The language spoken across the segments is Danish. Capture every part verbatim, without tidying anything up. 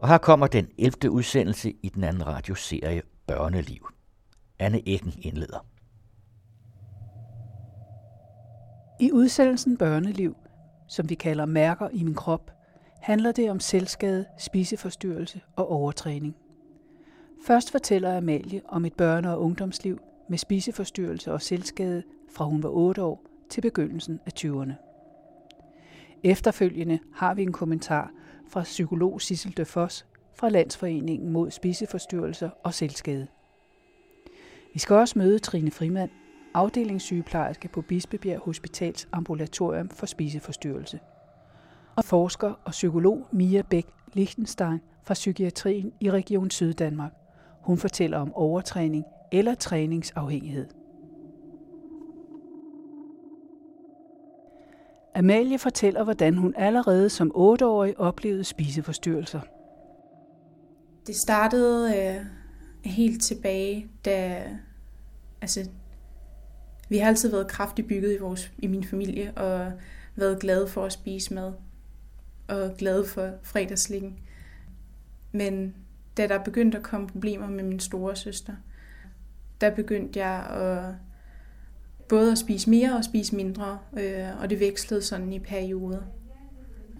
Og her kommer den ellevte udsendelse i den anden radioserie Børneliv. Anne Æggen indleder. I udsendelsen Børneliv, som vi kalder Mærker i min krop, handler det om selvskade, spiseforstyrrelse og overtræning. Først fortæller Amalie om et børne- og ungdomsliv med spiseforstyrrelse og selvskade fra hun var otte år til begyndelsen af tyverne. Efterfølgende har vi en kommentar fra psykolog Sissel Dy Foss fra Landsforeningen mod spiseforstyrrelser og selvskade. Vi skal også møde Trine Frimand, afdelingssygeplejerske på Bispebjerg Hospitals ambulatorium for spiseforstyrrelse, og forsker og psykolog Mia Beck-Lichtenstein fra psykiatrien i Region Syddanmark. Hun fortæller om overtræning eller træningsafhængighed. Amalie fortæller, hvordan hun allerede som otteårig oplevede spiseforstyrrelser. Det startede øh, helt tilbage, da altså, vi har altid været kraftigt bygget i, vores, i min familie, og været glade for at spise mad, og glade for fredagslikken. Men da der begyndte at komme problemer med min store søster, der begyndte jeg at både at spise mere og spise mindre, øh, og det vekslede sådan i perioder,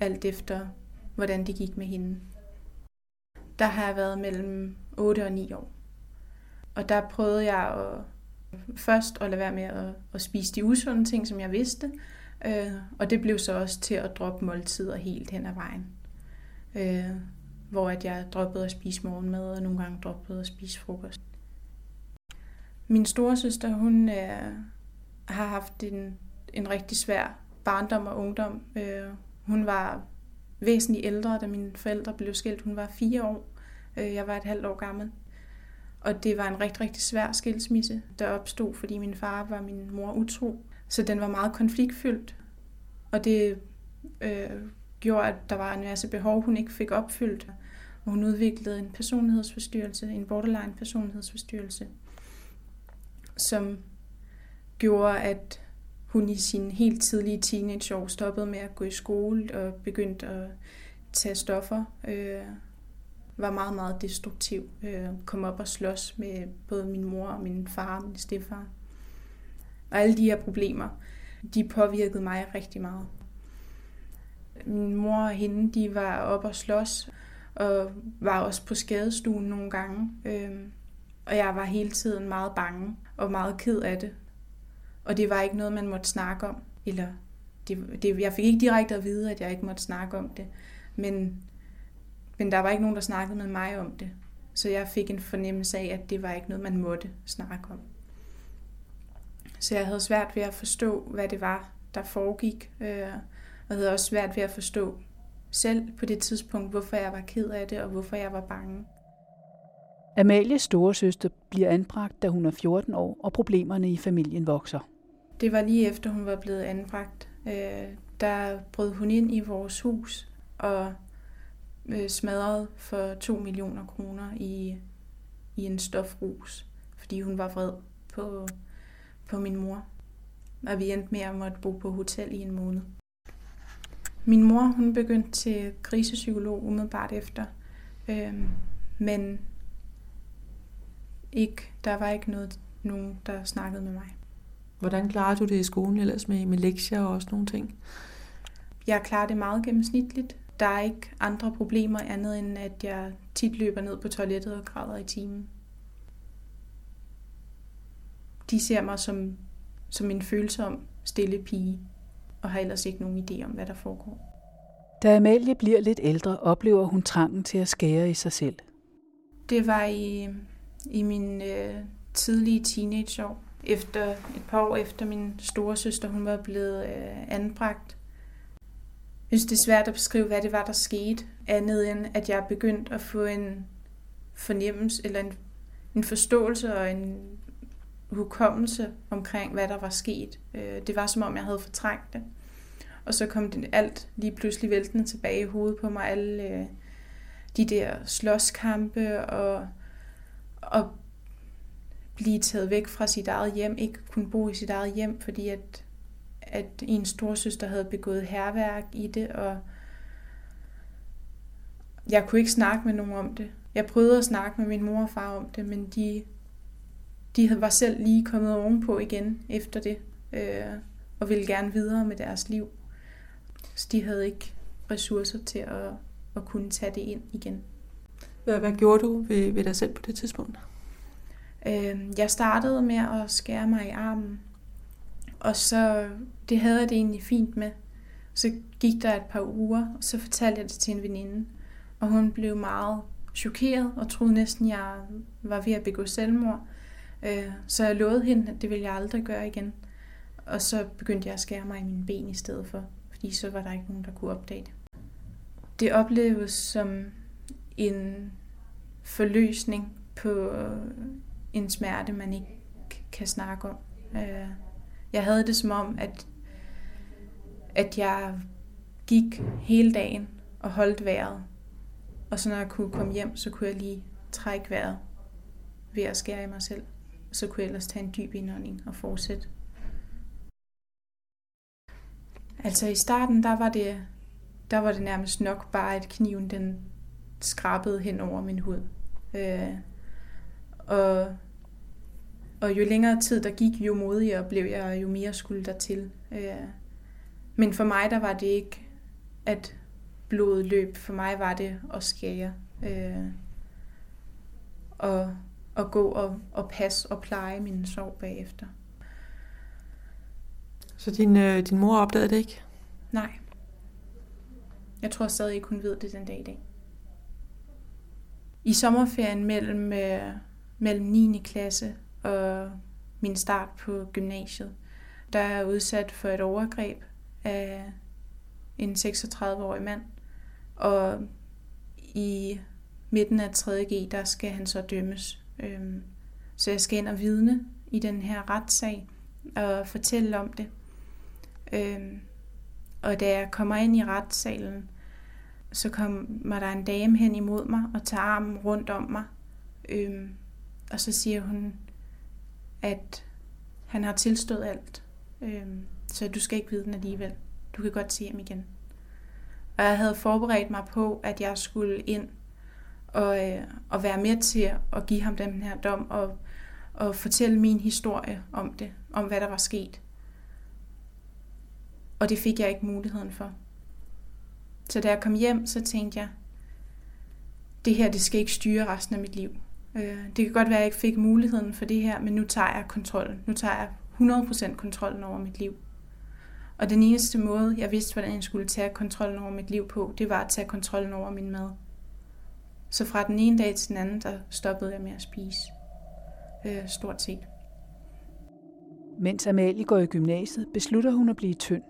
alt efter hvordan det gik med hende. Der har jeg været mellem otte og ni år, og der prøvede jeg at, først at lade være med at, at spise de usunde ting, som jeg vidste, øh, og det blev så også til at droppe måltider helt hen ad vejen, øh, hvor at jeg droppede at spise morgenmad og nogle gange droppede at spise frokost. Min storesøster, hun øh, har haft en, en rigtig svær barndom og ungdom. Øh, hun var væsentligt ældre, da mine forældre blev skilt. Hun var fire år. Øh, jeg var et halvt år gammel. Og det var en rigtig, rigtig svær skilsmisse, der opstod, fordi min far var min mor utro. Så den var meget konfliktfyldt. Og det øh, gjorde, at der var en masse behov, hun ikke fik opfyldt. Og hun udviklede en personlighedsforstyrrelse, en borderline personlighedsforstyrrelse, som gjorde, at hun i sine helt tidlige teenageår stoppede med at gå i skole og begyndte at tage stoffer. Øh, var meget, meget destruktiv. Øh, kom op og slås med både min mor og min far og min stefar. Og alle de her problemer, de påvirkede mig rigtig meget. Min mor og hende, de var op og slås og var også på skadestuen nogle gange. Øh, Og jeg var hele tiden meget bange og meget ked af det. Og det var ikke noget, man måtte snakke om. Eller det, det, jeg fik ikke direkte at vide, at jeg ikke måtte snakke om det. Men, men der var ikke nogen, der snakkede med mig om det. Så jeg fik en fornemmelse af, at det var ikke noget, man måtte snakke om. Så jeg havde svært ved at forstå, hvad det var, der foregik. Og jeg havde også svært ved at forstå selv på det tidspunkt, hvorfor jeg var ked af det og hvorfor jeg var bange. Amalies storesøster bliver anbragt, da hun er fjorten år, og problemerne i familien vokser. Det var lige efter, hun var blevet anbragt. Der brød hun ind i vores hus og smadrede for to millioner kroner i, i en stofrus, fordi hun var vred på, på min mor. Og vi endte med at måtte bo på hotel i en måned. Min mor, hun begyndte til krisepsykolog umiddelbart efter, men Ikke, der var ikke noget, nogen, der snakkede med mig. Hvordan klarede du det i skolen ellers med, med lektier og sådan nogle ting? Jeg klarer det meget gennemsnitligt. Der er ikke andre problemer andet end, at jeg tit løber ned på toilettet og græder i timen. De ser mig som, som en følsom, stille pige, og har ellers ikke nogen idé om, hvad der foregår. Da Amalie bliver lidt ældre, oplever hun trangen til at skære i sig selv. Det var i... I mine øh, tidlige teenageår, efter et par år efter min storesøster, hun var blevet øh, anbragt. Jeg synes, det er svært at beskrive, hvad det var, der skete, andet end, at jeg begyndte at få en fornemmelse, eller en, en forståelse og en hukommelse omkring, hvad der var sket. Øh, det var, som om jeg havde fortrængt det. Og så kom det alt lige pludselig væltende tilbage i hovedet på mig, alle øh, de der slåskampe og at blive taget væk fra sit eget hjem, ikke kunne bo i sit eget hjem, fordi at, at en storsøster havde begået hærværk i det, og Jeg kunne ikke snakke med nogen om det. Jeg prøvede at snakke med min mor og far om det, men de, de var selv lige kommet ovenpå igen efter det, øh, og ville gerne videre med deres liv. Så de havde ikke ressourcer til at, at kunne tage det ind igen. Hvad, hvad gjorde du ved, ved dig selv på det tidspunkt? Øh, jeg startede med at skære mig i armen, og så det havde jeg det egentlig fint med. Så gik der et par uger, og så fortalte jeg det til en veninde, og hun blev meget chokeret og troede næsten, at jeg var ved at begå selvmord. Så jeg lovede hende, at det ville jeg aldrig gøre igen. Og så begyndte jeg at skære mig i mine ben i stedet for, fordi så var der ikke nogen, der kunne opdage det. Det opleves som en forløsning på en smerte, man ikke kan snakke om. Jeg havde det som om, at, at jeg gik hele dagen og holdt vejret. Og så når jeg kunne komme hjem, så kunne jeg lige trække vejret ved at skære i mig selv. Så kunne jeg ellers tage en dyb indånding og fortsætte. Altså i starten, der var det, der var det nærmest nok bare, at kniven den skrabede hen over min hud. Øh, og, og jo længere tid der gik, jo modigere blev jeg, og jo mere skulle der til. Øh, men for mig, der var det ikke, at blodet løb. For mig var det at skære øh, og, og gå og, og passe og pleje min sorg bagefter. Så din, øh, din mor opdagede det ikke? Nej. Jeg tror stadig ikke, hun ved det den dag i dag. I sommerferien mellem, øh, mellem niende klasse og min start på gymnasiet, der er jeg udsat for et overgreb af en seksogtredive-årig mand. Og i midten af tredje G, der skal han så dømmes. Så jeg skal ind og vidne i den her retssag og fortælle om det. Og da jeg kommer ind i retssalen, så kommer der en dame hen imod mig og tager armen rundt om mig. Og så siger hun, at han har tilstået alt, så du skal ikke vidne alligevel. Du kan godt se hjem igen. Og jeg havde forberedt mig på, at jeg skulle ind og, øh, og være med til at give ham den her dom og, og fortælle min historie om det, om hvad der var sket. Og det fik jeg ikke muligheden for. Så da jeg kom hjem, så tænkte jeg, det her, det skal ikke styre resten af mit liv. Øh, det kan godt være, at jeg ikke fik muligheden for det her, men nu tager jeg kontrollen. Nu tager jeg hundrede procent kontrollen over mit liv. Og den eneste måde, jeg vidste, hvordan jeg skulle tage kontrollen over mit liv på, det var at tage kontrollen over min mad. Så fra den ene dag til den anden, der stoppede jeg med at spise. Øh, stort set. Mens Amalie går i gymnasiet, beslutter hun at blive tynd.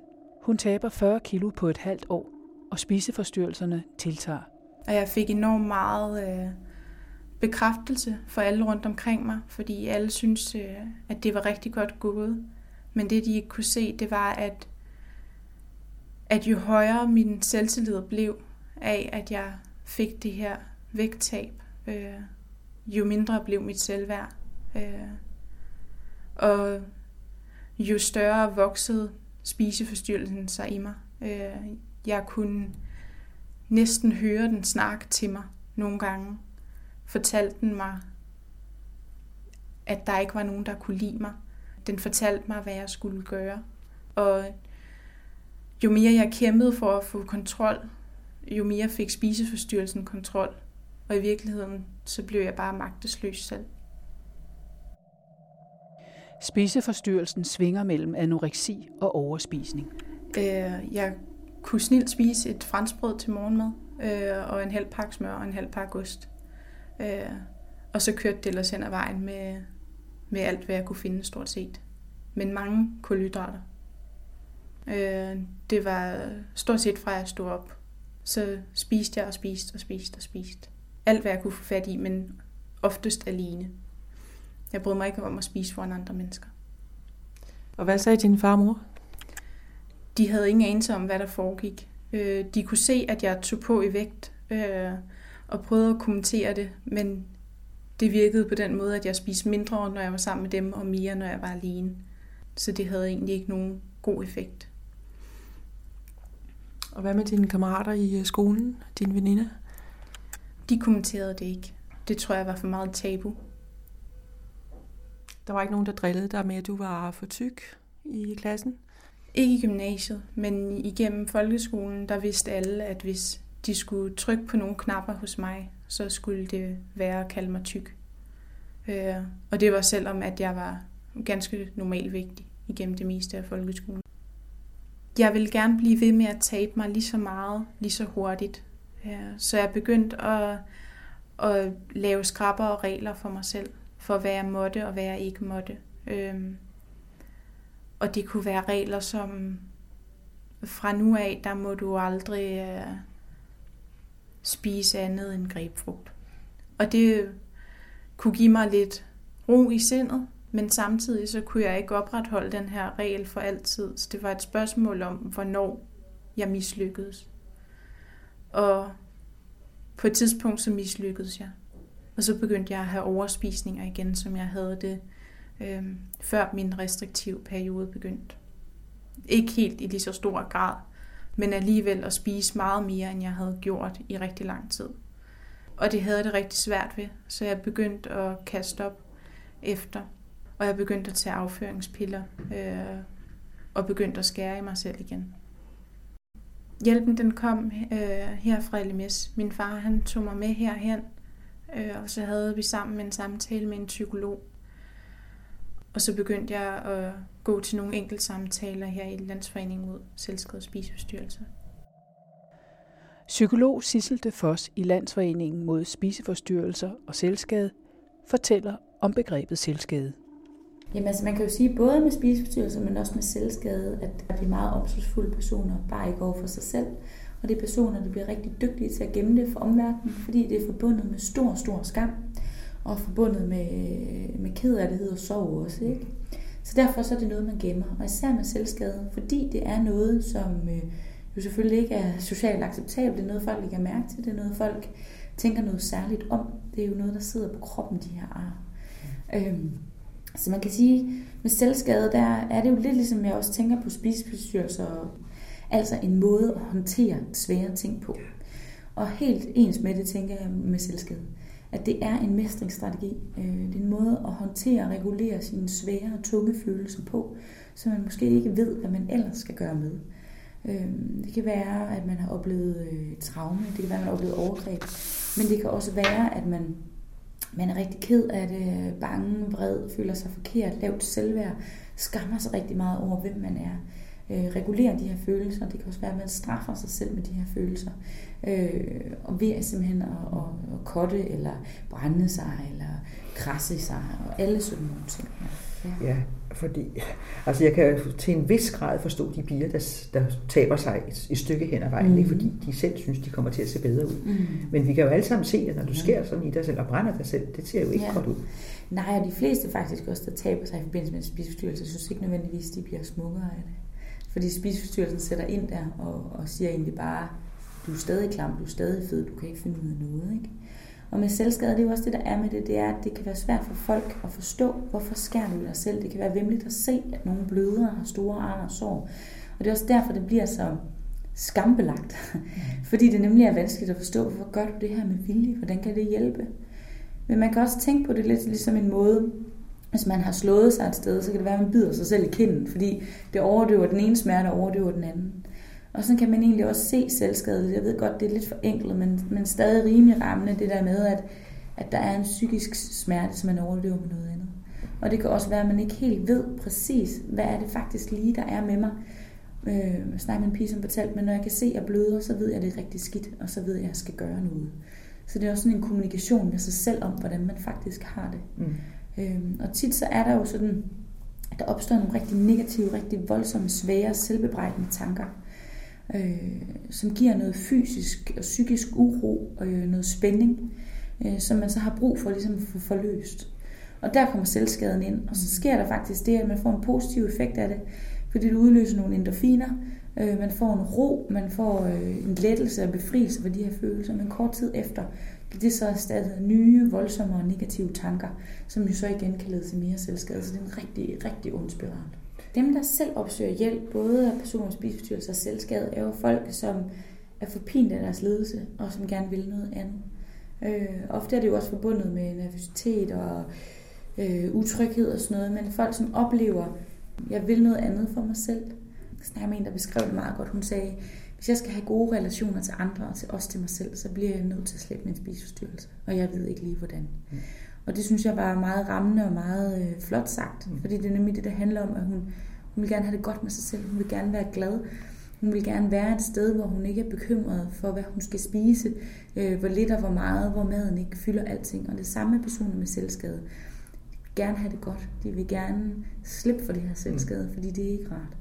Hun taber fyrre kilo på et halvt år, og spiseforstyrrelserne tiltager. Og jeg fik enormt meget øh, bekræftelse fra alle rundt omkring mig, fordi alle syntes, øh, at det var rigtig godt gået. Men det, de ikke kunne se, det var, at at jo højere min selvtillid blev af, at jeg fik det her vægttab, øh, jo mindre blev mit selvværd. Øh, og jo større voksede spiseforstyrrelsen sig i mig. Øh, jeg kunne næsten høre den snakke til mig nogle gange. Fortalte den mig, at der ikke var nogen, der kunne lide mig. Den fortalte mig, hvad jeg skulle gøre. Og jo mere jeg kæmpede for at få kontrol, jo mere fik spiseforstyrrelsen kontrol. Og i virkeligheden, så blev jeg bare magtesløs selv. Spiseforstyrrelsen svinger mellem anoreksi og overspisning. Øh, jeg kunne snilt spise et franskbrød til morgenmad, øh, og en halv pakke smør og en halv pakke ost. Øh, og så kørte det ellers hen ad vejen med... med alt, hvad jeg kunne finde stort set. Men mange kulhydrater. Øh, det var stort set fra, jeg stod op. Så spiste jeg og spiste og spiste og spiste. Alt, hvad jeg kunne få fat i, men oftest alene. Jeg brød mig ikke om at spise foran andre mennesker. Og hvad sagde din far og mor? De havde ingen anelse om, hvad der foregik. Øh, de kunne se, at jeg tog på i vægt, øh, og prøvede at kommentere det, men det virkede på den måde, at jeg spiste mindre, når jeg var sammen med dem, og mere, når jeg var alene. Så det havde egentlig ikke nogen god effekt. Og hvad med dine kammerater i skolen, dine veninder? de kommenterede det ikke. Det tror jeg var for meget tabu. Der var ikke nogen, der drillede dig med, at du var for tyk i klassen? Ikke i gymnasiet, men igennem folkeskolen, der vidste alle, at hvis de skulle trykke på nogle knapper hos mig, så skulle det være at kalde mig tyk. Øh, og det var selvom, at jeg var ganske normalvægtig igennem det meste af folkeskolen. Jeg ville gerne blive ved med at tabe mig lige så meget, lige så hurtigt. Ja, så jeg begyndte at, at lave skrapper og regler for mig selv, for hvad jeg måtte og hvad jeg ikke måtte. Øhm, og det kunne være regler som, fra nu af, der må du aldrig øh, spise andet end grapefrugt. Og det kunne give mig lidt ro i sindet, men samtidig så kunne jeg ikke opretholde den her regel for altid. Så det var et spørgsmål om, hvornår jeg mislykkedes. Og på et tidspunkt så mislykkedes jeg. Og så begyndte jeg at have overspisninger igen, som jeg havde det øh, før min restriktive periode begyndte. Ikke helt i lige så stor grad, men alligevel at spise meget mere, end jeg havde gjort i rigtig lang tid. Og det havde det rigtig svært ved, så jeg begyndte at kaste op efter. Og jeg begyndte at tage afføringspiller øh, og begyndte at skære i mig selv igen. Hjælpen den kom øh, her fra L M S. Min far han tog mig med herhen, øh, og så havde vi sammen en samtale med en psykolog. Og så begyndte jeg at gå til nogle enkelte samtaler her i Landsforeningen mod selvskrevet spiseforstyrrelser. Psykolog Sissel Dy Foss i Landsforeningen mod spiseforstyrrelser og selvskade fortæller om begrebet selvskade. Jamen altså, man kan jo sige, både med spiseforstyrrelser, men også med selvskade, at de meget omsorgsfulde personer bare ikke over for sig selv. Og det er personer, der bliver rigtig dygtige til at gemme det for omverdenen, fordi det er forbundet med stor, stor skam, og forbundet med, med kederlighed og sorg også, ikke? Så derfor så er det noget, man gemmer, og især med selvskade, fordi det er noget, som øh, jo selvfølgelig ikke er socialt acceptabelt. Det er noget, folk ikke er mærke til, det er noget, folk tænker noget særligt om. Det er jo noget, der sidder på kroppen, de her ar. Øhm, Så man kan sige, med selvskade, der er det jo lidt ligesom, jeg også tænker på spiseforstyrrelser, altså en måde at håndtere svære ting på. Og helt ens med det, tænker jeg med selvskade, at det er en mestringsstrategi. Det er en måde at håndtere og regulere sine svære og tunge følelser på, så man måske ikke ved, hvad man ellers skal gøre med. Det kan være, at man har oplevet traume, det kan være, at man har oplevet overgreb, men det kan også være, at man... Man er rigtig ked af det, bange, vred, føler sig forkert, lavt selvværd, skammer sig rigtig meget over, hvem man er. Øh, regulerer de her følelser, det kan også være, at man straffer sig selv med de her følelser. Øh, og ved simpelthen at, at, at kotte, eller brænde sig, eller krasse sig, og alle sådan nogle ting her. Ja. Ja, fordi altså jeg kan til en vis grad forstå de piger, der, der taber sig et, et stykke hen ad vejen, mm-hmm. ikke fordi de selv synes, de kommer til at se bedre ud. Mm-hmm. Men vi kan jo alle sammen se, at når du skærer sådan i dig selv og brænder dig selv, det ser jo ikke ja. godt ud. Nej, og de fleste faktisk også, der taber sig i forbindelse med en spiseforstyrrelse, synes ikke nødvendigvis, de bliver smukkere af det. Fordi spiseforstyrrelsen sætter ind der og, og siger egentlig bare, du er stadig klam, du er stadig fed, du kan ikke finde ud af noget, ikke? Og med selvskade, det er jo også det, der er med det, det er, at det kan være svært for folk at forstå, hvorfor skærer du dig selv. Det kan være væmmeligt at se, at nogle bløder har store ar og sår. Og det er også derfor, det bliver så skambelagt. Fordi det nemlig er vanskeligt at forstå, hvorfor gør du det her med vilje? Hvordan kan det hjælpe? Men man kan også tænke på det lidt ligesom en måde, hvis man har slået sig et sted, så kan det være, at man bider sig selv i kinden, fordi det overdøver den ene smerte og overdøver den anden. Og så kan man egentlig også se selvskade. Jeg ved godt, det er lidt forenklet, men, men stadig rimelig rammende det der med, at, at der er en psykisk smerte, som man overlever med noget andet. Og det kan også være, at man ikke helt ved præcis, hvad er det faktisk lige, der er med mig. Øh, jeg snakker med en pige, som fortalte, men når jeg kan se, at jeg bløder, så ved jeg, at det er rigtig skidt, og så ved jeg, at jeg skal gøre noget. Så det er også sådan en kommunikation med sig selv om, hvordan man faktisk har det. Mm. Øh, og tit så er der jo sådan, at der opstår nogle rigtig negative, rigtig voldsomme, svære, selvbebrejdende tanker. Øh, som giver noget fysisk og psykisk uro og øh, noget spænding, øh, som man så har brug for ligesom at få forløst. Og der kommer selvskaden ind, og så sker der faktisk det, at man får en positiv effekt af det, fordi det udløser nogle endorfiner, øh, man får en ro, man får øh, en lettelse og befrielse for de her følelser, men kort tid efter kan det så erstatte nye, voldsomme og negative tanker, som jo så igen kan lede til mere selvskade, så det er en rigtig, rigtig ond spiral. Dem, der selv opsøger hjælp, både af personer med spiseforstyrrelser og selvskade, er jo folk, som er forpint af deres ledelse, og som gerne vil noget andet. Øh, ofte er det jo også forbundet med nervøsitet og øh, utryghed og sådan noget, men folk som oplever, jeg vil noget andet for mig selv. Sådan er en, der beskrev det meget godt. Hun sagde, hvis jeg skal have gode relationer til andre og til os til mig selv, så bliver jeg nødt til at slippe min spiseforstyrrelse, og jeg ved ikke lige hvordan. Mm. Og det synes jeg var meget rammende og meget øh, flot sagt, mm. fordi det er nemlig det, der handler om, at hun, hun vil gerne have det godt med sig selv, hun vil gerne være glad. Hun vil gerne være et sted, hvor hun ikke er bekymret for, hvad hun skal spise, øh, hvor lidt og hvor meget, hvor maden ikke fylder alting. Og det samme med personer med selvskade. De vil gerne have det godt. De vil gerne slippe for det her selvskade, mm. fordi det er ikke rart.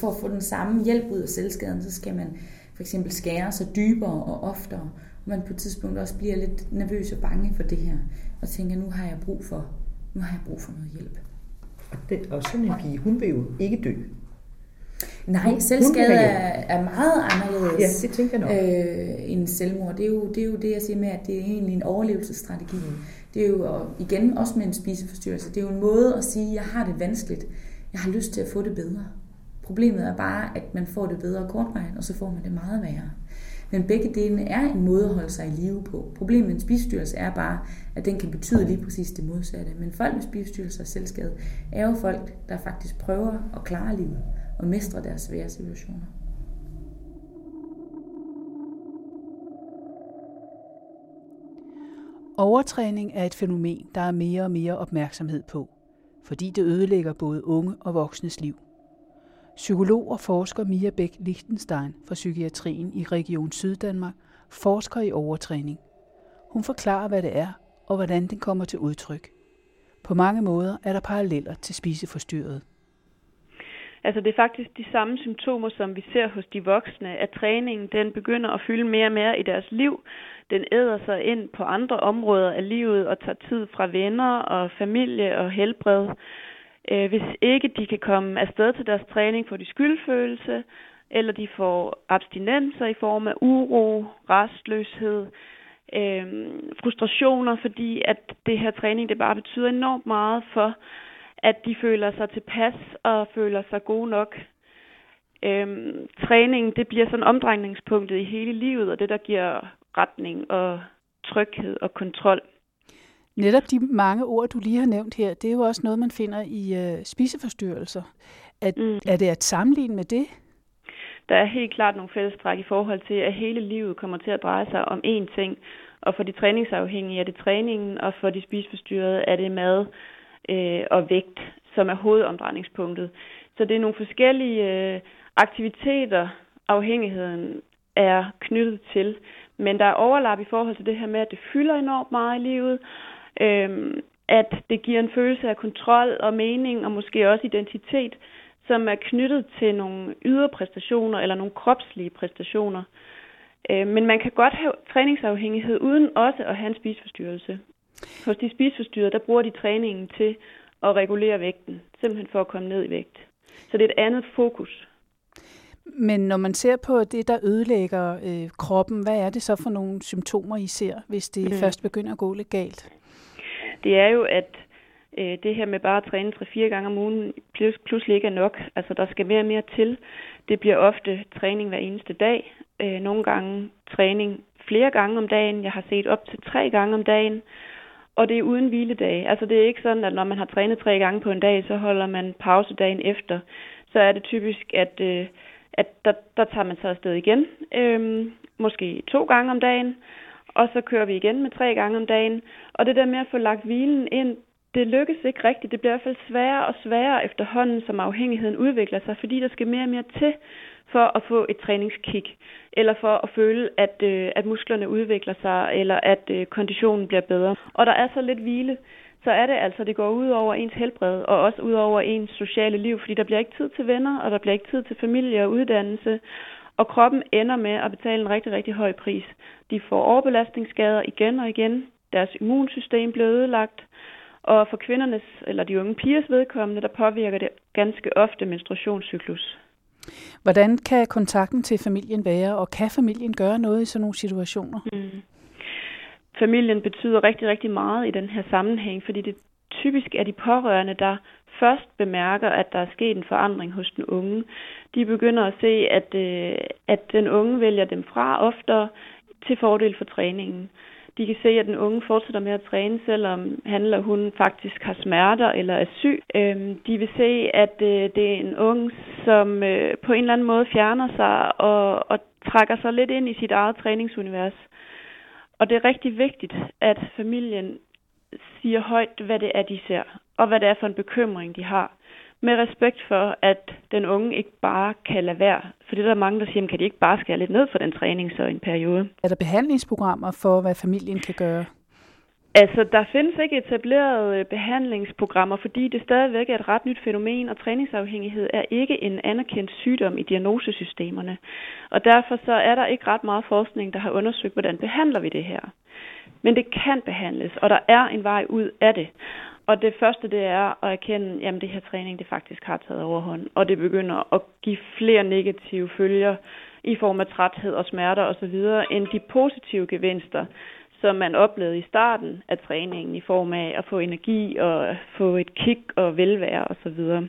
For at få den samme hjælp ud af selvskaden, så skal man for eksempel skære sig dybere og oftere. Og man på et tidspunkt også bliver lidt nervøs og bange for det her. Og tænker, nu har jeg brug for, nu har jeg brug for noget hjælp. Og, det, og sådan en pige, hun vil jo ikke dø. Nej, selvskade er meget anderledes ja, det øh, end selvmord. Det er, jo, det er jo det, jeg siger med, at det er egentlig en overlevelsesstrategi. Mm. Det er jo igen også med en spiseforstyrrelse. Det er jo en måde at sige, at jeg har det vanskeligt. Jeg har lyst til at få det bedre. Problemet er bare, at man får det bedre kortvarigt, og så får man det meget værre. Men begge delene er en måde at holde sig i live på. Problemet med en spiseforstyrrelse er bare, at den kan betyde lige præcis det modsatte. Men folk med spiseforstyrrelser og selvskade er jo folk, der faktisk prøver at klare livet og mestre deres svære situationer. Overtræning er et fænomen, der er mere og mere opmærksomhed på, fordi det ødelægger både unge og voksnes liv. Psykolog og forsker Mia Beck-Lichtenstein fra psykiatrien i Region Syddanmark forsker i overtræning. Hun forklarer, hvad det er og hvordan den kommer til udtryk. På mange måder er der paralleller til spiseforstyrret. Altså det er faktisk de samme symptomer, som vi ser hos de voksne, at træningen den begynder at fylde mere og mere i deres liv. Den æder sig ind på andre områder af livet og tager tid fra venner og familie og helbred. Hvis ikke de kan komme afsted til deres træning, får de skyldfølelse, eller de får abstinenser i form af uro, rastløshed, øh, frustrationer, fordi at det her træning det bare betyder enormt meget for at de føler sig tilpas og føler sig gode nok. Øhm, træningen, det bliver sådan omdrejningspunktet i hele livet, og det, der giver retning og tryghed og kontrol. Netop de mange ord, du lige har nævnt her, det er jo også noget, man finder i øh, spiseforstyrrelser. At, mm. Er det at sammenligne med det? Der er helt klart nogle fællestræk i forhold til, at hele livet kommer til at dreje sig om én ting. Og for de træningsafhængige er det træningen, og for de spiseforstyrrede er det mad og vægt, som er hovedomdrejningspunktet. Så det er nogle forskellige aktiviteter, afhængigheden er knyttet til. Men der er overlap i forhold til det her med, at det fylder enormt meget i livet, at det giver en følelse af kontrol og mening, og måske også identitet, som er knyttet til nogle ydre præstationer eller nogle kropslige præstationer. Men man kan godt have træningsafhængighed uden også at have en spiseforstyrrelse. Hos de spiseforstyrrede, der bruger de træningen til at regulere vægten, simpelthen for at komme ned i vægt. Så det er et andet fokus. Men når man ser på det, der ødelægger øh, kroppen, hvad er det så for nogle symptomer, I ser, hvis det mm. først begynder at gå lidt galt? Det er jo, at øh, det her med bare at træne tre til fire gange om ugen pludselig ikke er nok. Altså, der skal mere og mere til. Det bliver ofte træning hver eneste dag. Øh, nogle gange træning flere gange om dagen. Jeg har set op til tre gange om dagen. Og det er uden hviledage. Altså det er ikke sådan, at når man har trænet tre gange på en dag, så holder man pause dagen efter. Så er det typisk, at, øh, at der, der tager man så afsted igen. Øhm, måske to gange om dagen. Og så kører vi igen med tre gange om dagen. Og det der med at få lagt hvilen ind, det lykkes ikke rigtigt. Det bliver i hvert fald sværere og sværere efterhånden, som afhængigheden udvikler sig, fordi der skal mere og mere til for at få et træningskick, eller for at føle, at, øh, at musklerne udvikler sig, eller at øh, konditionen bliver bedre. Og der er så lidt hvile, så er det altså, det går ud over ens helbred, og også ud over ens sociale liv, fordi der bliver ikke tid til venner, og der bliver ikke tid til familie og uddannelse, og kroppen ender med at betale en rigtig, rigtig høj pris. De får overbelastningsskader igen og igen, deres immunsystem bliver ødelagt, og for kvindernes, eller de unge pigers vedkommende, der påvirker det ganske ofte menstruationscyklus. Hvordan kan kontakten til familien være, og kan familien gøre noget i sådan nogle situationer? Mm. Familien betyder rigtig, rigtig meget i den her sammenhæng, fordi det typisk er de pårørende, der først bemærker, at der er sket en forandring hos den unge. De begynder at se, at, øh, at den unge vælger dem fra oftere til fordel for træningen. De kan se, at den unge fortsætter med at træne, selvom han eller hun faktisk har smerter eller er syg. De vil se, at det er en ung, som på en eller anden måde fjerner sig og, og trækker sig lidt ind i sit eget træningsunivers. Og det er rigtig vigtigt, at familien siger højt, hvad det er, de ser, og hvad det er for en bekymring, de har. Med respekt for, at den unge ikke bare kan lade være. For det er der mange, der siger, kan de ikke bare skære lidt ned for den træning så en periode? Er der behandlingsprogrammer for, hvad familien kan gøre? Altså, der findes ikke etablerede behandlingsprogrammer, fordi det stadigvæk er et ret nyt fænomen, og træningsafhængighed er ikke en anerkendt sygdom i diagnosesystemerne. Og derfor så er der ikke ret meget forskning, der har undersøgt, hvordan behandler vi det her. Men det kan behandles, og der er en vej ud af det. Og det første, det er at erkende, jamen det her træning, det faktisk har taget overhånd. Og det begynder at give flere negative følger i form af træthed og smerter osv., end de positive gevinster, som man oplevede i starten af træningen i form af at få energi og få et kick og velvære osv.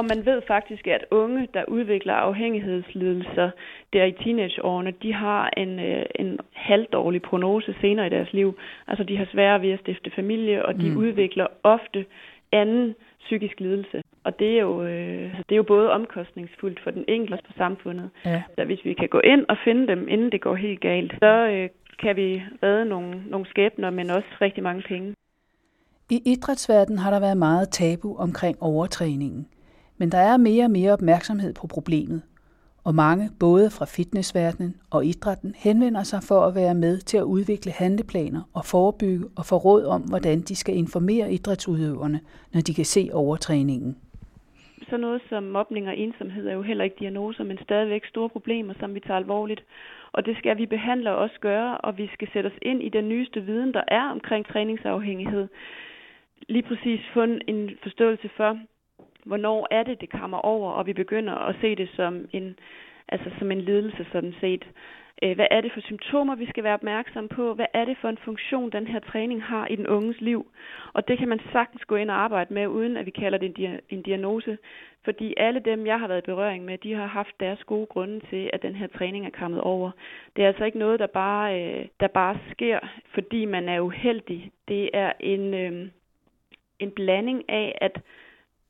Og man ved faktisk, at unge, der udvikler afhængighedslidelser der i teenageårene, de har en, en halvdårlig prognose senere i deres liv. Altså de har sværere ved at stifte familie, og de mm. udvikler ofte anden psykisk lidelse. Og det er jo, øh, det er jo både omkostningsfuldt for den enkelte og for samfundet. Ja. Så hvis vi kan gå ind og finde dem, inden det går helt galt, så øh, kan vi redde nogle, nogle skæbner, men også rigtig mange penge. I idrætsverdenen har der været meget tabu omkring overtræningen. Men der er mere og mere opmærksomhed på problemet, og mange, både fra fitnessverdenen og idrætten, henvender sig for at være med til at udvikle handleplaner og forebygge og få råd om, hvordan de skal informere idrætsudøverne, når de kan se overtræningen. Så noget som mobning og ensomhed er jo heller ikke diagnoser, men stadigvæk store problemer, som vi tager alvorligt. Og det skal vi behandlere også gøre, og vi skal sætte os ind i den nyeste viden, der er omkring træningsafhængighed. Lige præcis fund en forståelse for, hvornår er det, det kommer over, og vi begynder at se det som en, altså som en lidelse sådan set. Hvad er det for symptomer, vi skal være opmærksomme på? Hvad er det for en funktion, den her træning har i den unges liv? Og det kan man sagtens gå ind og arbejde med, uden at vi kalder det en, dia- en diagnose. Fordi alle dem, jeg har været i berøring med, de har haft deres gode grunde til, at den her træning er kommet over. Det er altså ikke noget, der bare, øh, der bare sker, fordi man er uheldig. Det er en, øh, en blanding af, at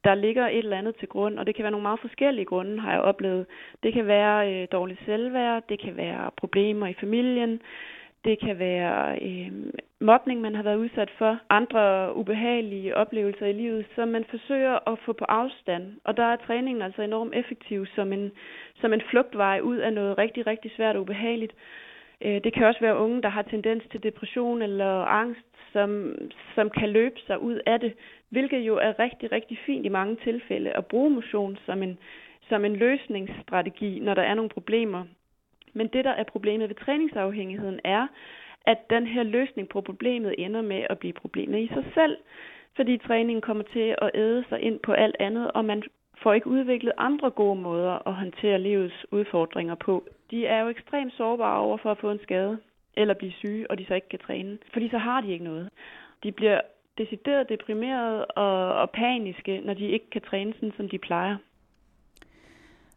der ligger et eller andet til grund, og det kan være nogle meget forskellige grunde, har jeg oplevet. Det kan være øh, dårligt selvværd, det kan være problemer i familien, det kan være øh, mobning, man har været udsat for, andre ubehagelige oplevelser i livet, som man forsøger at få på afstand. Og der er træningen altså enormt effektiv som en, som en flugtvej ud af noget rigtig, rigtig svært og ubehageligt. Øh, det kan også være unge, der har tendens til depression eller angst, som, som kan løbe sig ud af det, hvilket jo er rigtig, rigtig fint i mange tilfælde at bruge motion som en, som en løsningsstrategi, når der er nogle problemer. Men det, der er problemet ved træningsafhængigheden, er, at den her løsning på problemet ender med at blive problemet i sig selv, fordi træningen kommer til at æde sig ind på alt andet, og man får ikke udviklet andre gode måder at håndtere livets udfordringer på. De er jo ekstremt sårbare over for at få en skade eller blive syge, og de så ikke kan træne, fordi så har de ikke noget. De bliver decideret deprimerede og, og paniske, når de ikke kan træne sådan, som de plejer.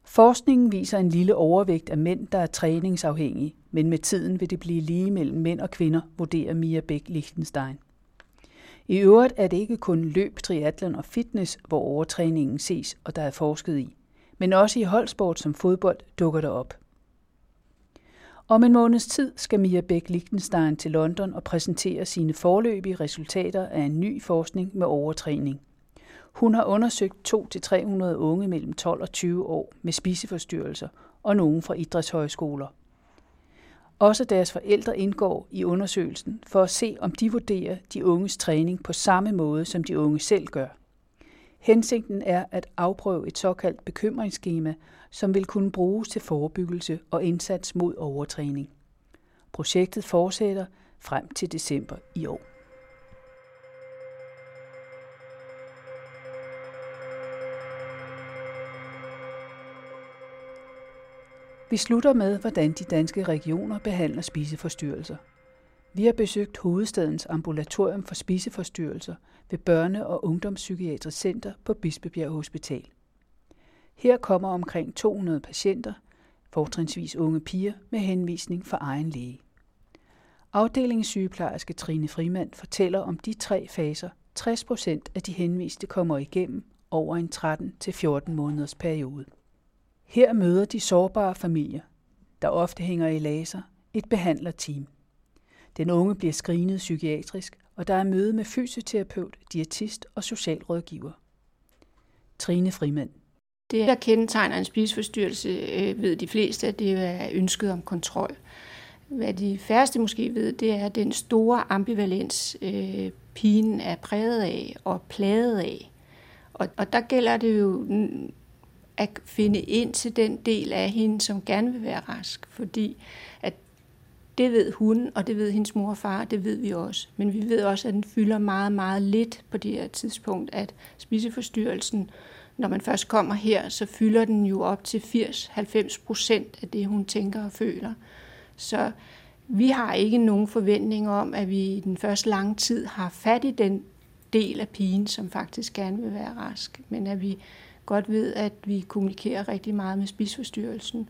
Forskningen viser en lille overvægt af mænd, der er træningsafhængige, men med tiden vil det blive lige mellem mænd og kvinder, vurderer Mia Beck-Lichtenstein. I øvrigt er det ikke kun løb, triathlon og fitness, hvor overtræningen ses og der er forsket i, men også i holdsport som fodbold dukker det op. Om en måneds tid skal Mia Beck-Lichtenstein til London og præsentere sine foreløbige resultater af en ny forskning med overtræning. Hun har undersøgt to til tre hundrede unge mellem tolv og tyve år med spiseforstyrrelser og nogen fra idrætshøjskoler. Også deres forældre indgår i undersøgelsen for at se, om de vurderer de unges træning på samme måde, som de unge selv gør. Hensigten er at afprøve et såkaldt bekymringsskema, som vil kunne bruges til forebyggelse og indsats mod overtræning. Projektet fortsætter frem til december i år. Vi slutter med, hvordan de danske regioner behandler spiseforstyrrelser. Vi har besøgt hovedstadens ambulatorium for spiseforstyrrelser ved børne- og ungdomspsykiatrisk center på Bispebjerg Hospital. Her kommer omkring to hundrede patienter, fortrinsvis unge piger, med henvisning fra egen læge. Afdelingssygeplejerske Trine Frimand fortæller om de tre faser, tres procent af de henviste kommer igennem over en tretten til fjorten måneders periode. Her møder de sårbare familier, der ofte hænger i laser, et behandlerteam. Den unge bliver screenet psykiatrisk, og der er møde med fysioterapeut, diætist og socialrådgiver. Trine Frimand. Det, der kendetegner en spiseforstyrrelse, ved de fleste, at det er ønsket om kontrol. Hvad de færreste måske ved, det er den store ambivalens, øh, pigen er præget af og plaget af. Og, og der gælder det jo at finde ind til den del af hende, som gerne vil være rask, fordi at det ved hun, og det ved hendes mor og far, det ved vi også. Men vi ved også, at den fylder meget, meget lidt på det her tidspunkt, at spiseforstyrrelsen, når man først kommer her, så fylder den jo op til firs til halvfems procent af det, hun tænker og føler. Så vi har ikke nogen forventning om, at vi i den første lange tid har fat i den del af pigen, som faktisk gerne vil være rask, men at vi godt ved, at vi kommunikerer rigtig meget med spiseforstyrrelsen.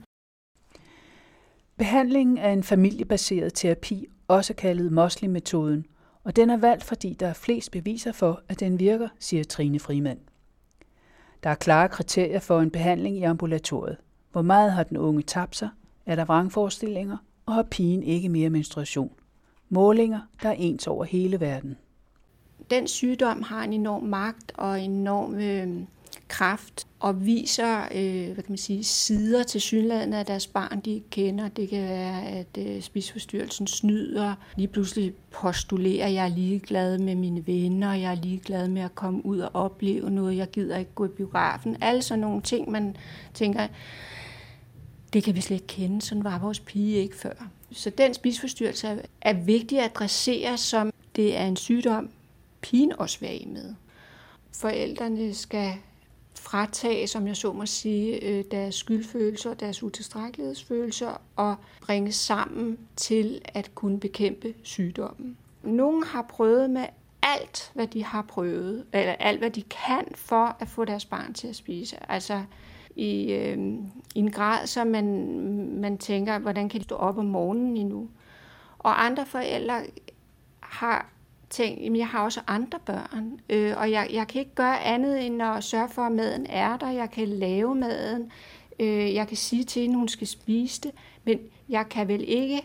Behandlingen er en familiebaseret terapi, også kaldet Mosley-metoden, og den er valgt, fordi der er flest beviser for, at den virker, siger Trine Frimand. Der er klare kriterier for en behandling i ambulatoriet. Hvor meget har den unge tabt sig? Er der vrangforestillinger? Og har pigen ikke mere menstruation? Målinger, der er ens over hele verden. Den sygdom har en enorm magt og enorm øh, kraft og viser øh, hvad kan man sige, sider til synligheden af deres barn, de ikke kender. Det kan være, at øh, spiseforstyrrelsen snyder. Lige pludselig postulerer, jeg er ligeglad med mine venner, jeg er ligeglad med at komme ud og opleve noget, jeg gider ikke gå i biografen. Alle sådan nogle ting, man tænker, det kan vi slet ikke kende, sådan var vores pige ikke før. Så den spiseforstyrrelse er vigtig at adressere, som det er en sygdom, pigen også vil af med. Forældrene skal fratage, som jeg så må sige, deres skyldfølelser, deres utilstrækkelighedsfølelser og bringe sammen til at kunne bekæmpe sygdommen. Nogle har prøvet med alt, hvad de har prøvet, eller alt, hvad de kan for at få deres barn til at spise. Altså i, øh, i en grad, så man, man tænker, hvordan kan de stå op om morgenen endnu? Og andre forældre har tænkt, jamen jeg har også andre børn, øh, og jeg, jeg kan ikke gøre andet end at sørge for, at maden er der, jeg kan lave maden, øh, jeg kan sige til hende, hun skal spise det, men jeg kan vel ikke,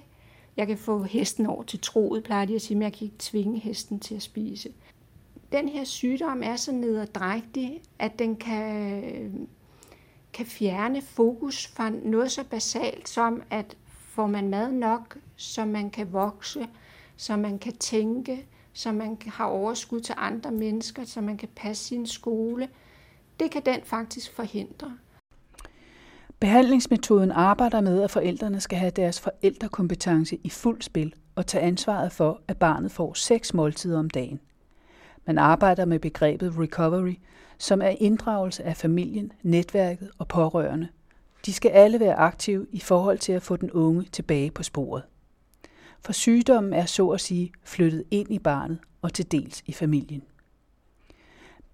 jeg kan få hesten over til troet, plejer de at sige, men jeg kan ikke tvinge hesten til at spise. Den her sygdom er så nederdrægtig, at den kan... Øh, kan fjerne fokus fra noget så basalt som, at får man mad nok, så man kan vokse, så man kan tænke, så man har overskud til andre mennesker, så man kan passe sin skole. Det kan den faktisk forhindre. Behandlingsmetoden arbejder med, at forældrene skal have deres forældrekompetence i fuld spil og tage ansvaret for, at barnet får seks måltider om dagen. Man arbejder med begrebet recovery, som er inddragelse af familien, netværket og pårørende. De skal alle være aktive i forhold til at få den unge tilbage på sporet. For sygdommen er så at sige flyttet ind i barnet og til dels i familien.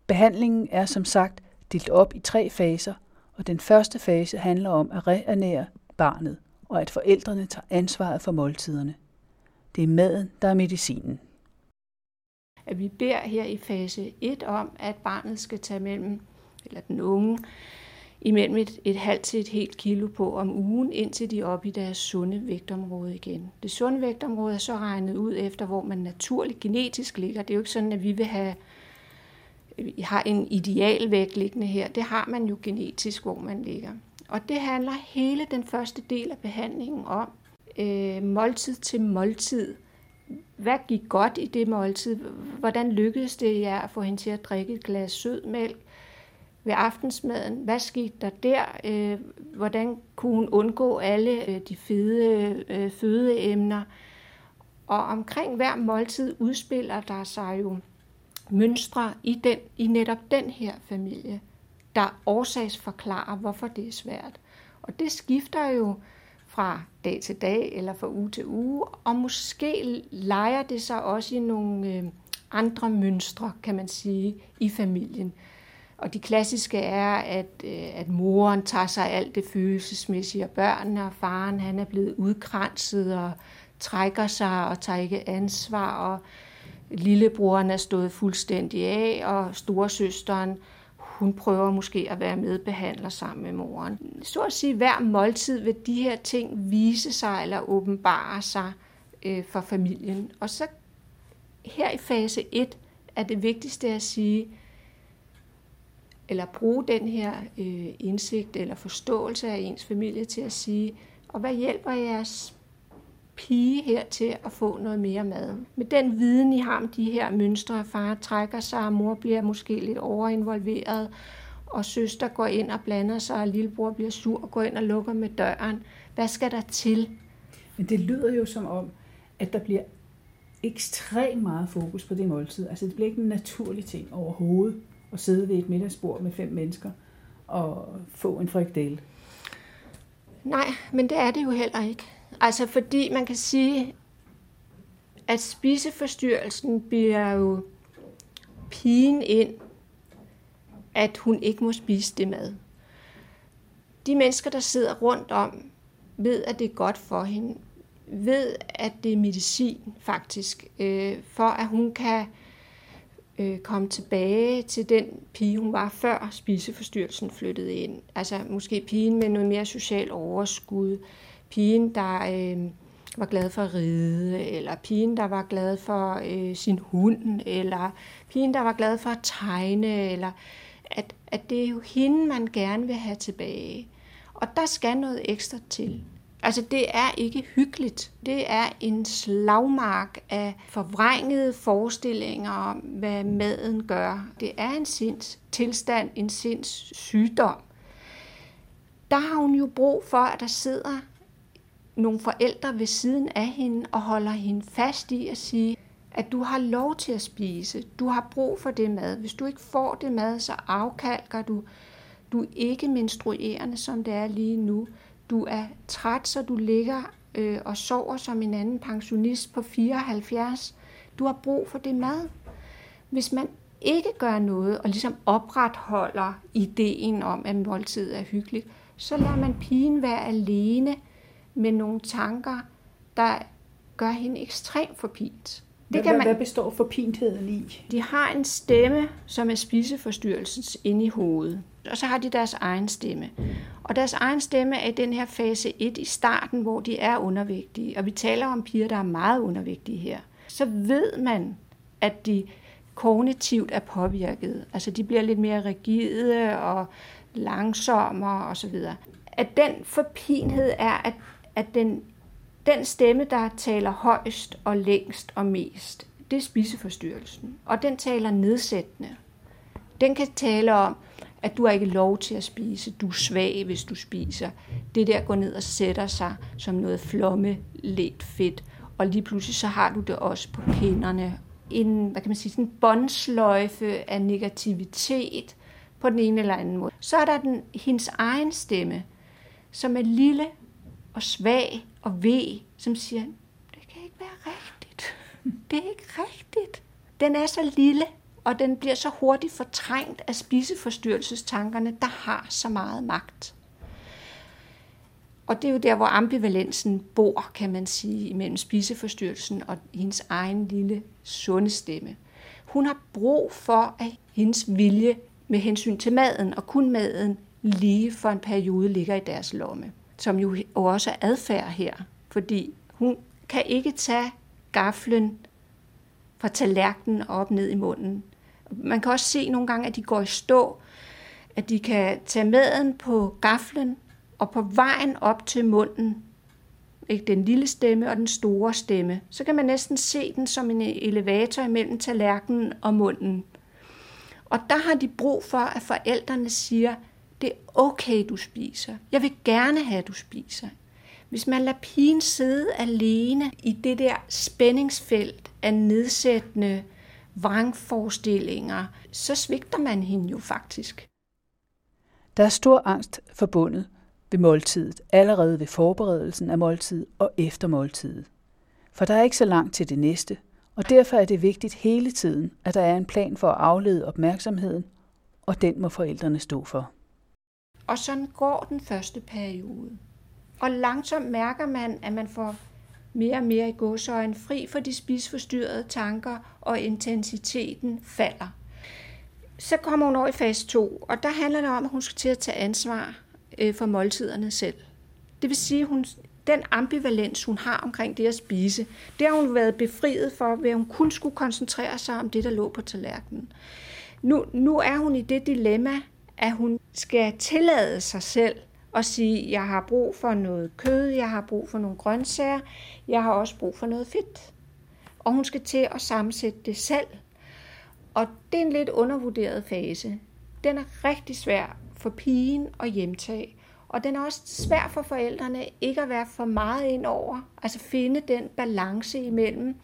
Behandlingen er som sagt delt op i tre faser, og den første fase handler om at reernære barnet og at forældrene tager ansvaret for måltiderne. Det er maden, der er medicinen. At vi beder her i fase et om, at barnet skal tage mellem, eller den unge, imellem et, et halvt til et helt kilo på om ugen, indtil de er oppe i deres sunde vægtområde igen. Det sunde vægtområde er så regnet ud efter, hvor man naturligt genetisk ligger. Det er jo ikke sådan, at vi vil have vi har en ideal vægt liggende her. Det har man jo genetisk, hvor man ligger. Og det handler hele den første del af behandlingen om øh, måltid til måltid. Hvad gik godt i det måltid? Hvordan lykkedes det jer at få hende til at drikke et glas sødmælk ved aftensmaden? Hvad skete der der? Hvordan kunne hun undgå alle de fede fødeemner? Og omkring hver måltid udspiller der sig jo mønstre i, den, i netop den her familie, der årsagsforklarer, hvorfor det er svært. Og det skifter jo fra dag til dag eller fra uge til uge, og måske leger det sig også i nogle andre mønstre, kan man sige, i familien. Og de klassiske er, at, at moren tager sig alt det følelsesmæssige, og børnene og faren han er blevet udkranset, og trækker sig og tager ikke ansvar, og lillebroren er stået fuldstændig af, og storesøsteren, hun prøver måske at være medbehandler sammen med moren. Så at sige, hver måltid vil de her ting vise sig eller åbenbare sig øh, for familien. Og så her i fase et er det vigtigste at sige, eller bruge den her øh, indsigt eller forståelse af ens familie til at sige, og hvad hjælper jeres pige her til at få noget mere mad? Med den viden, I har om de her mønstre, far trækker sig, og mor bliver måske lidt overinvolveret, og søster går ind og blander sig, og lillebror bliver sur og går ind og lukker med døren. Hvad skal der til? Men det lyder jo som om, at der bliver ekstremt meget fokus på det måltid. Altså det bliver ikke en naturlig ting overhovedet at sidde ved et middagsbord med fem mennesker og få en frikadelle. Nej, men det er det jo heller ikke. Altså fordi man kan sige, at spiseforstyrrelsen bliver jo pigen ind, at hun ikke må spise det mad. De mennesker, der sidder rundt om, ved, at det er godt for hende. Ved, at det er medicin faktisk, øh, for at hun kan øh, komme tilbage til den pige, hun var før spiseforstyrrelsen flyttede ind. Altså måske pigen med noget mere social overskud. Pigen, der øh, var glad for at ride, eller pigen, der var glad for øh, sin hund, eller pigen, der var glad for at tegne, eller at, at det er jo hende, man gerne vil have tilbage. Og der skal noget ekstra til. Altså, det er ikke hyggeligt. Det er en slagmark af forvrængede forestillinger om, hvad maden gør. Det er en sindstilstand, en sindssygdom. Der har hun jo brug for, at der sidder nogle forældre ved siden af hende og holder hende fast i at sige, at du har lov til at spise. Du har brug for det mad. Hvis du ikke får det mad, så afkalker du. Du er ikke menstruerende, som det er lige nu. Du er træt, så du ligger øh, og sover som en anden pensionist på fireoghalvfjerds. Du har brug for det mad. Hvis man ikke gør noget og ligesom opretholder ideen om, at måltid er hyggeligt, så lader man pigen være alene med nogle tanker, der gør hende ekstremt forpint. Det kan man... Hvad består forpintheden i? De har en stemme, som er spiseforstyrrelsens inde i hovedet. Og så har de deres egen stemme. Og deres egen stemme er i den her fase et i starten, hvor de er undervægtige. Og vi taler om piger, der er meget undervægtige her. Så ved man, at de kognitivt er påvirket. Altså de bliver lidt mere rigide og langsommere osv. At den forpinhed er, at, at den, den stemme, der taler højst og længst og mest, det er spiseforstyrrelsen. Og den taler nedsættende. Den kan tale om, at du har ikke lov til at spise, du er svag, hvis du spiser. Det der går ned og sætter sig som noget flomme, let fedt. Og lige pludselig så har du det også på kinderne. En, hvad kan man sige, sådan en båndsløjfe af negativitet på den ene eller anden måde. Så er der den, hendes egen stemme, som er lille og svag og væg, som siger, det kan ikke være rigtigt. Det er ikke rigtigt. Den er så lille, og den bliver så hurtigt fortrængt af spiseforstyrrelsestankerne, der har så meget magt. Og det er jo der, hvor ambivalensen bor, kan man sige, imellem spiseforstyrrelsen og hendes egen lille, sunde stemme. Hun har brug for, at hendes vilje med hensyn til maden, og kun maden, lige for en periode ligger i deres lomme. Som jo også er adfærd her, fordi hun kan ikke tage gaflen fra tallerkenen og op ned i munden. Man kan også se nogle gange, at de går i stå, at de kan tage maden på gaflen og på vejen op til munden, ikke den lille stemme og den store stemme, så kan man næsten se den som en elevator imellem tallerkenen og munden. Og der har de brug for, at forældrene siger, det er okay, du spiser. Jeg vil gerne have, at du spiser. Hvis man lader pigen sidde alene i det der spændingsfelt af nedsættende vrangforestillinger, så svigter man hende jo faktisk. Der er stor angst forbundet ved måltidet, allerede ved forberedelsen af måltidet og efter måltidet. For der er ikke så langt til det næste, og derfor er det vigtigt hele tiden, at der er en plan for at aflede opmærksomheden, og den må forældrene stå for. Og sådan går den første periode. Og langsomt mærker man, at man får mere og mere i gåseøjne fri for de spiseforstyrrede tanker, og intensiteten falder. Så kommer hun over i fase to, og der handler det om, at hun skal til at tage ansvar for måltiderne selv. Det vil sige, hun den ambivalens, hun har omkring det at spise, det har hun været befriet for, ved at hun kun skulle koncentrere sig om det, der lå på tallerkenen. Nu, nu er hun i det dilemma, at hun skal tillade sig selv at sige, jeg har brug for noget kød, jeg har brug for nogle grøntsager, jeg har også brug for noget fedt. Og hun skal til at sammensætte det selv. Og det er en lidt undervurderet fase. Den er rigtig svær for pigen at hjemtage. Og den er også svær for forældrene ikke at være for meget ind over, altså finde den balance imellem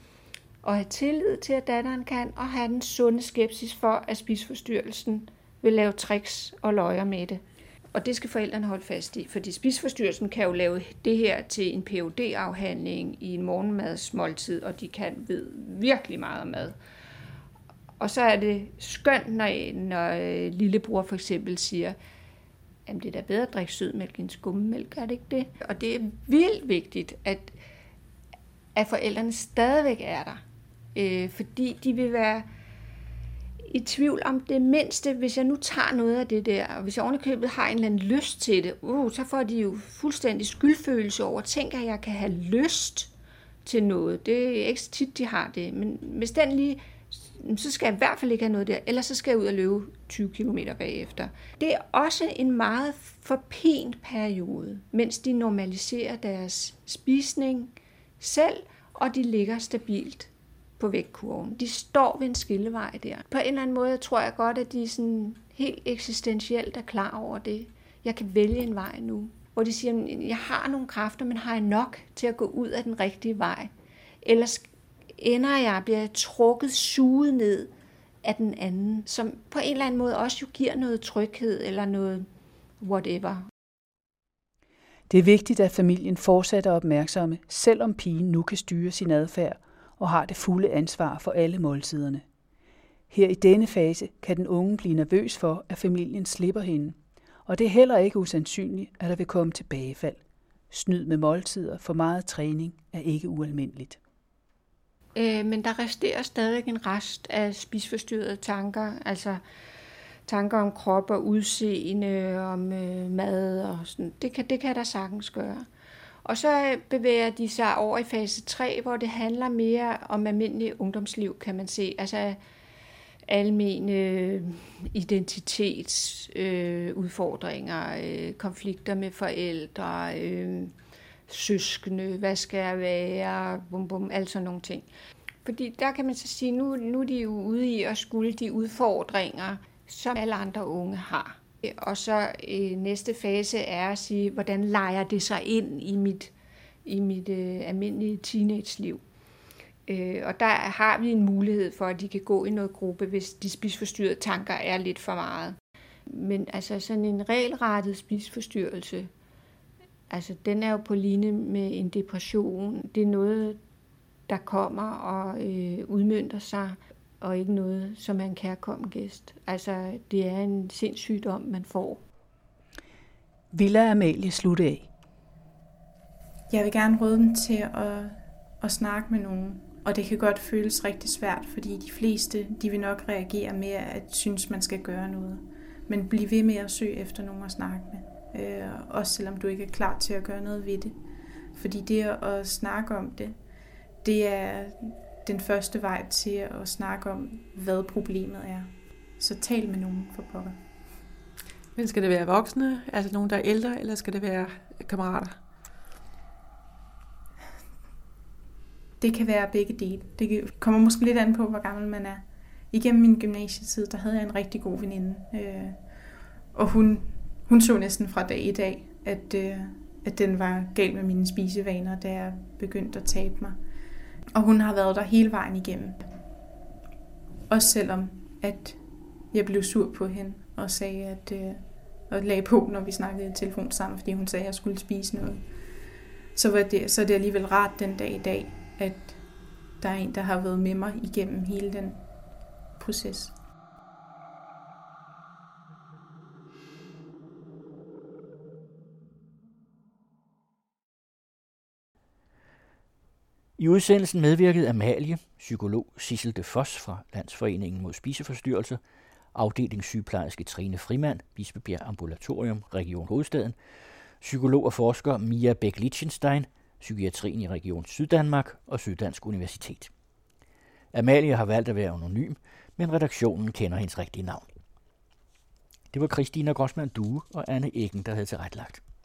og have tillid til, at datteren kan, og have den sunde skepsis for, at spiseforstyrrelsen vil lave tricks og løjer med det. Og det skal forældrene holde fast i, fordi spiseforstyrrelsen kan jo lave det her til en P H D-afhandling i en morgenmadsmåltid, og de kan vide virkelig meget om mad. Og så er det skønt, når, når lillebror for eksempel siger, jamen det er da bedre at drikke sødmælk end skummemælk, er det ikke det? Og det er vildt vigtigt, at, at forældrene stadigvæk er der, øh, fordi de vil være i tvivl om det mindste, hvis jeg nu tager noget af det der, og hvis jeg ovenikøbet har en eller anden lyst til det, uh, så får de jo fuldstændig skyldfølelse over, tænk at jeg kan have lyst til noget. Det er ikke så tit, de har det, men hvis den lige, så skal jeg i hvert fald ikke have noget der, ellers så skal jeg ud og løbe tyve kilometer bagefter. Det er også en meget forpint periode, mens de normaliserer deres spisning selv, og de ligger stabilt på vægtkurven. De står ved en skillevej der. På en eller anden måde tror jeg godt, at de sådan helt eksistentielt er klar over det. Jeg kan vælge en vej nu, hvor de siger, at jeg har nogle kræfter, men har jeg nok til at gå ud af den rigtige vej? Ellers ender jeg, bliver jeg trukket, suget ned af den anden, som på en eller anden måde også jo giver noget tryghed eller noget whatever. Det er vigtigt, at familien fortsat er opmærksomme, selvom pigen nu kan styre sin adfærd og har det fulde ansvar for alle måltiderne. Her i denne fase kan den unge blive nervøs for, at familien slipper hende, og det er heller ikke usandsynligt, at der vil komme tilbagefald. Snyd med måltider for meget træning er ikke ualmindeligt. Men der resterer stadig en rest af spiseforstyrrede tanker, altså tanker om krop og udseende, om øh, mad og sådan. Det kan, det kan der sagtens gøre. Og så bevæger de sig over i fase tre, hvor det handler mere om almindelig ungdomsliv, kan man se. Altså almen øh, identitetsudfordringer, øh, øh, konflikter med forældre, øh, søskende, hvad skal jeg være, bum bum, alt sådan nogle ting. Fordi der kan man så sige, nu, nu er de jo ude i at skulle de udfordringer, som alle andre unge har. Og så øh, næste fase er at sige, hvordan leger det sig ind i mit, i mit øh, almindelige teenage-liv. Øh, og der har vi en mulighed for, at de kan gå i noget gruppe, hvis de spiseforstyrrede tanker er lidt for meget. Men altså sådan en regelrettet spiseforstyrrelse, altså, den er jo på linje med en depression. Det er noget, der kommer og øh, udmønter sig, og ikke noget, som er en kærkommen gæst. Altså, det er en sindssygdom, man får. Villa Amalie slutte af. Jeg vil gerne råde dem til at, at snakke med nogen, og det kan godt føles rigtig svært, fordi de fleste, de vil nok reagere med at synes, man skal gøre noget. Men bliv ved med at søge efter nogen at snakke med. Øh, også selvom du ikke er klar til at gøre noget ved det. Fordi det at snakke om det, det er den første vej til at snakke om, hvad problemet er. Så tal med nogen for pokker. Men skal det være voksne, altså nogen, der er ældre, eller skal det være kammerater? Det kan være begge dele. Det kommer måske lidt an på, hvor gammel man er. Igennem min gymnasietid, der havde jeg en rigtig god veninde. Øh, og hun... Hun så næsten fra dag i dag, at, øh, at den var galt med mine spisevaner, da jeg begyndte at tabe mig. Og hun har været der hele vejen igennem. Også selvom at jeg blev sur på hende og sagde, at øh, og lagde på, når vi snakkede i telefon sammen, fordi hun sagde, at jeg skulle spise noget. Så, var det, så er det alligevel rart den dag i dag, at der er en, der har været med mig igennem hele den proces. I udsendelsen medvirkede Amalie, psykolog Sissel Dy Foss fra Landsforeningen mod spiseforstyrrelser, afdelingssygeplejerske Trine Frimand, Bispebjerg Ambulatorium, Region Hovedstaden, psykolog og forsker Mia Beck-Lichtenstein, psykiatrien i Region Syddanmark og Syddansk Universitet. Amalie har valgt at være anonym, men redaktionen kender hendes rigtige navn. Det var Christina Grossmann-Due og Anne Æggen, der havde tilrettelagt.